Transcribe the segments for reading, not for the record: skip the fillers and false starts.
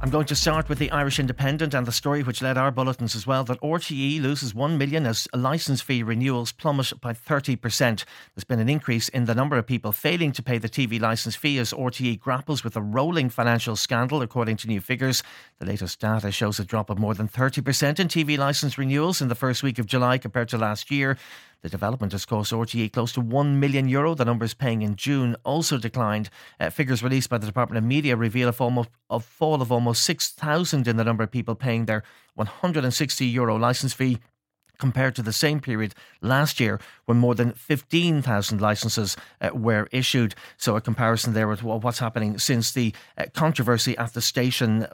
I'm going to start with the Irish Independent and the story which led our bulletins as well, that RTE loses 1 million as licence fee renewals plummet by 30%. There's been an increase in the number of people failing to pay the TV licence fee as RTE grapples with a rolling financial scandal, according to new figures. The latest data shows a drop of more than 30% in TV licence renewals in the first week of July compared to last year. The development has cost RTE close to €1 million. The numbers paying in June also declined. Figures released by the Department of Media reveal a fall of almost 6,000 in the number of people paying their €160 licence fee compared to the same period last year when more than 15,000 licences were issued. So a comparison there with what's happening since the controversy at the station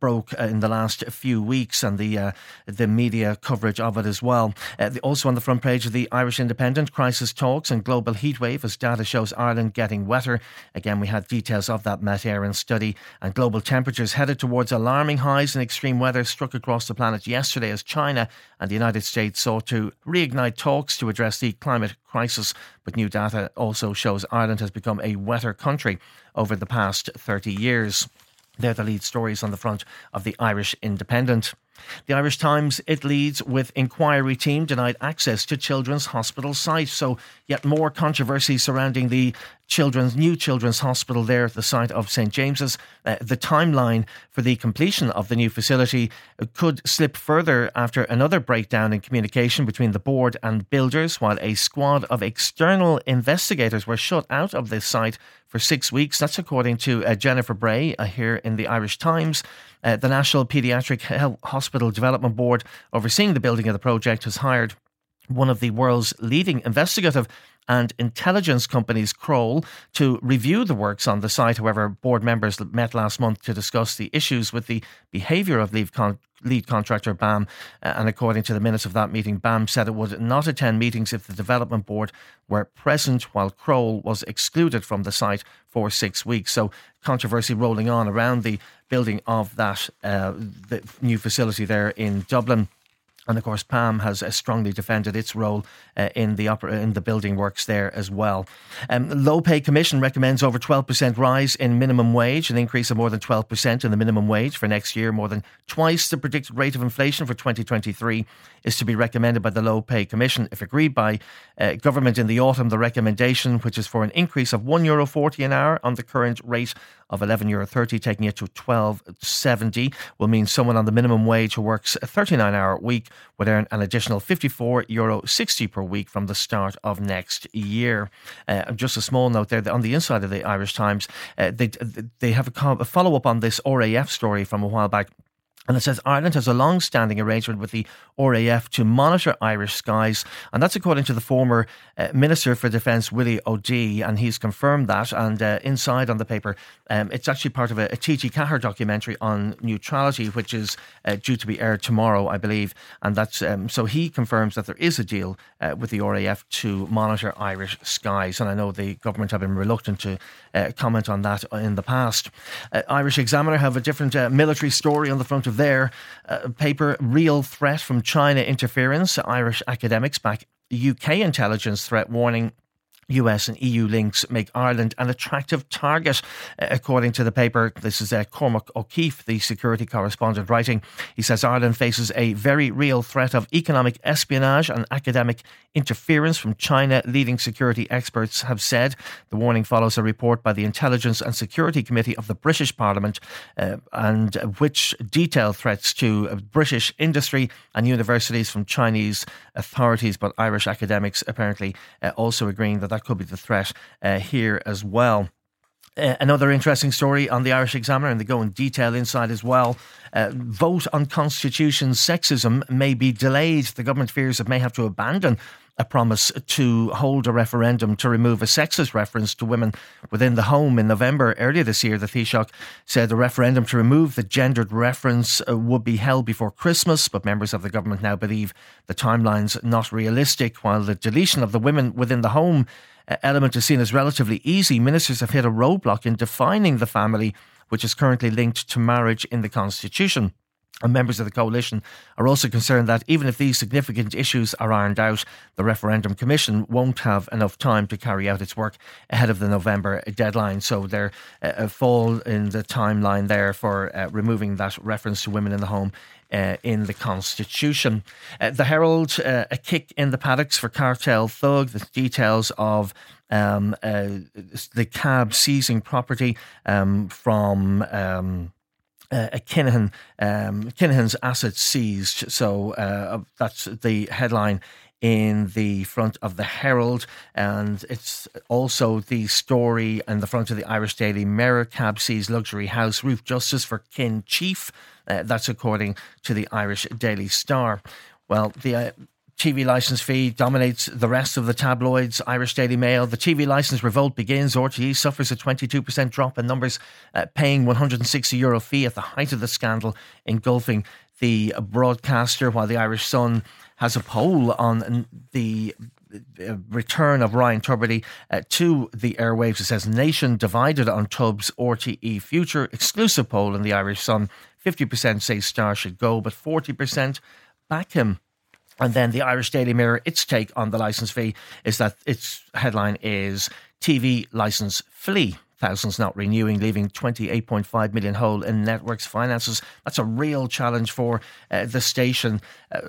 broke in the last few weeks, and the media coverage of it as well. Also on the front page of the Irish Independent, crisis talks and global heatwave as data shows Ireland getting wetter. Again, we had details of that Met Éireann study, and global temperatures headed towards alarming highs, and extreme weather struck across the planet yesterday as China and the United States sought to reignite talks to address the climate crisis, but new data also shows Ireland has become a wetter country over the past 30 years. They're the lead stories on the front of the Irish Independent. The Irish Times, it leads with inquiry team denied access to children's hospital site. So yet more controversy surrounding the new children's hospital there at the site of St. James's. The timeline for the completion of the new facility could slip further after another breakdown in communication between the board and builders, while a squad of external investigators were shut out of this site for 6 weeks. That's according to Jennifer Bray here in the Irish Times. The National Paediatric Health Hospital Development Board, overseeing the building of the project, has hired one of the world's leading investigative and intelligence companies, Kroll, to review the works on the site. However, board members met last month to discuss the issues with the behaviour of lead contractor BAM, and according to the minutes of that meeting, BAM said it would not attend meetings if the development board were present, while Kroll was excluded from the site for 6 weeks. So controversy rolling on around the building of that the new facility there in Dublin. And of course, BAM has strongly defended its role in the building works there as well. Low Pay Commission recommends over 12% rise in minimum wage, an increase of more than 12% in the minimum wage for next year, more than twice the predicted rate of inflation for 2023, is to be recommended by the Low Pay Commission. If agreed by government in the autumn, the recommendation, which is for an increase of €1.40 an hour on the current rate of €11.30, taking it to €12.70, will mean someone on the minimum wage who works a 39-hour week would earn an additional €54.60 per week from the start of next year. Just a small note there, on the inside of the Irish Times, they have a follow-up on this RAF story from a while back. And it says Ireland has a long-standing arrangement with the RAF to monitor Irish skies. And that's according to the former Minister for Defence, Willie O'Dea. And he's confirmed that. And inside on the paper, it's actually part of a TG Cahar documentary on neutrality, which is due to be aired tomorrow, I believe. And that's so he confirms that there is a deal with the RAF to monitor Irish skies. And I know the government have been reluctant to comment on that in the past. Irish Examiner have a different military story on the front of their paper. Real threat from China interference. Irish academics back UK intelligence threat warning. US and EU links make Ireland an attractive target, according to the paper. This is Cormac O'Keeffe, the security correspondent, writing. He says Ireland faces a very real threat of economic espionage and academic interference from China, leading security experts have said. The warning follows a report by the Intelligence and Security Committee of the British Parliament, and which detail threats to British industry and universities from Chinese authorities, but Irish academics apparently also agreeing that could be the threat here as well. Another interesting story on the Irish Examiner, and they go in detail inside as well. Vote on constitution sexism may be delayed. The government fears it may have to abandon a promise to hold a referendum to remove a sexist reference to women within the home in November. Earlier this year, the Taoiseach said a referendum to remove the gendered reference would be held before Christmas, but members of the government now believe the timeline's not realistic. While the deletion of the women within the home element is seen as relatively easy, ministers have hit a roadblock in defining the family, which is currently linked to marriage in the constitution. and members of the coalition are also concerned that even if these significant issues are ironed out, the Referendum Commission won't have enough time to carry out its work ahead of the November deadline. So they're a fall in the timeline there for removing that reference to women in the home in the Constitution. The Herald, a kick in the paddocks for cartel thug. The details of the cab seizing property from Kinahan, Kinahan's assets seized. So that's the headline in the front of the Herald, and it's also the story in the front of the Irish Daily Mirror. Cab seized luxury house, roof justice for kin chief. That's according to the Irish Daily Star. Well, the TV licence fee dominates the rest of the tabloids. Irish Daily Mail, the TV licence revolt begins. RTE suffers a 22% drop in numbers, paying €160 fee at the height of the scandal engulfing the broadcaster, while the Irish Sun has a poll on the return of Ryan Tubridy to the airwaves. It says, nation divided on Tub's RTE future. Exclusive poll in the Irish Sun. 50% say Star should go, but 40% back him. And then the Irish Daily Mirror, its take on the licence fee is that its headline is TV licence flee. Thousands not renewing, leaving €28.5 million hole in networks' finances. That's a real challenge for the station,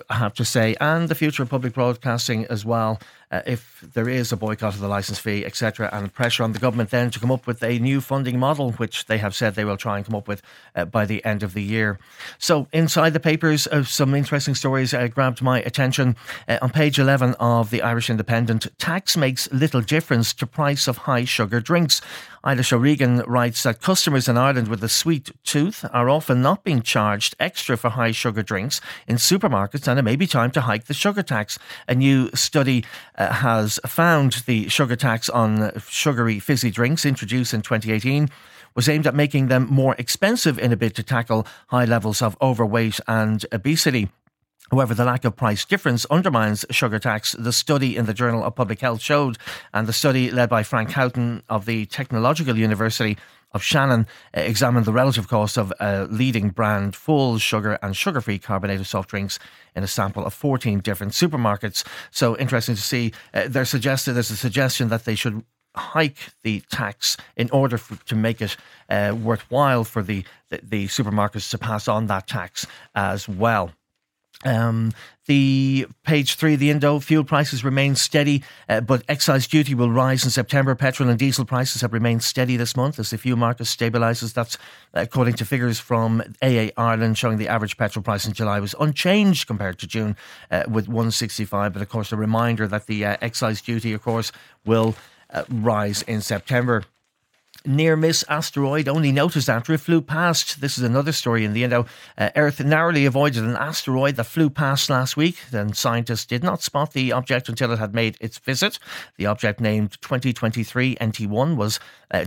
I have to say, and the future of public broadcasting as well. If there is a boycott of the licence fee, etc., and pressure on the government then to come up with a new funding model, which they have said they will try and come up with by the end of the year. So inside the papers, some interesting stories grabbed my attention. On page 11 of the Irish Independent, tax makes little difference to price of high sugar drinks. Eilish O'Regan writes that customers in Ireland with a sweet tooth are often not being charged extra for high sugar drinks in supermarkets, and it may be time to hike the sugar tax. A new study has found the sugar tax on sugary fizzy drinks introduced in 2018 was aimed at making them more expensive in a bid to tackle high levels of overweight and obesity. However, the lack of price difference undermines sugar tax, the study in the Journal of Public Health showed, and the study led by Frank Houghton of the Technological University of Shannon examined the relative cost of leading brand full sugar and sugar-free carbonated soft drinks in a sample of 14 different supermarkets. So interesting to see. There's a suggestion that they should hike the tax in order to make it worthwhile for the supermarkets to pass on that tax as well. The page 3 of the Indo, fuel prices remain steady, but excise duty will rise in September. Petrol and diesel prices have remained steady this month as the fuel market stabilises. That's according to figures from AA Ireland showing the average petrol price in July was unchanged compared to June with €1.65. But of course, a reminder that the excise duty, of course, will rise in September. Near-miss asteroid only noticed after it flew past. This is another story in the Indo. Earth narrowly avoided an asteroid that flew past last week. Then scientists did not spot the object until it had made its visit. The object, named 2023 NT1, was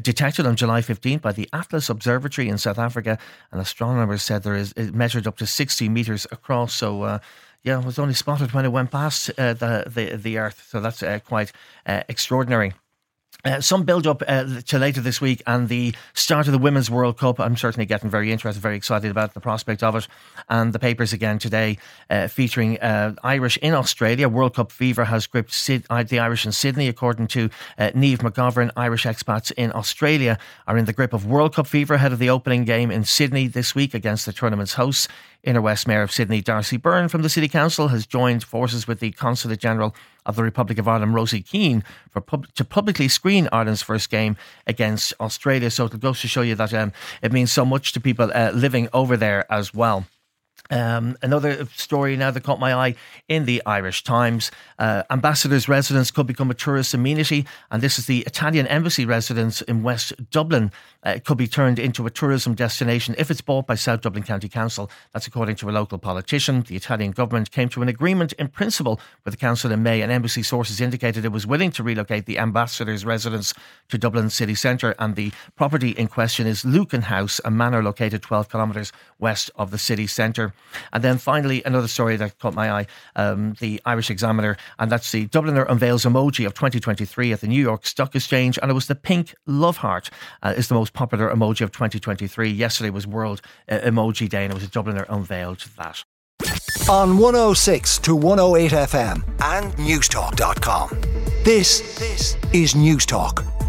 detected on July 15 by the Atlas Observatory in South Africa, and astronomers said it measured up to 60 metres across. So it was only spotted when it went past the Earth. So that's quite extraordinary. Some build-up to later this week and the start of the Women's World Cup. I'm certainly getting very interested, very excited about the prospect of it. And the papers again today featuring Irish in Australia. World Cup fever has gripped the Irish in Sydney, according to Niamh McGovern. Irish expats in Australia are in the grip of World Cup fever ahead of the opening game in Sydney this week against the tournament's hosts. Inner West Mayor of Sydney, Darcy Byrne, from the City Council, has joined forces with the Consulate General of the Republic of Ireland, Rosie Keane, to publicly screen Ireland's first game against Australia. So it goes to show you that it means so much to people living over there as well. Another story now that caught my eye in the Irish Times. Ambassador's residence could become a tourist amenity, and this is the Italian embassy residence in West Dublin. It could be turned into a tourism destination if it's bought by South Dublin County Council. That's according to a local politician. The Italian government came to an agreement in principle with the council in May, and embassy sources indicated it was willing to relocate the ambassador's residence to Dublin city centre, and the property in question is Lucan House, a manor located 12 kilometres west of the city centre. And then finally, another story that caught my eye, the Irish Examiner, and that's the Dubliner unveils emoji of 2023 at the New York Stock Exchange, and it was the pink love heart is the most popular emoji of 2023. Yesterday was World Emoji Day, and it was a Dubliner unveiled that. On 106 to 108 FM and newstalk.com. This is Newstalk.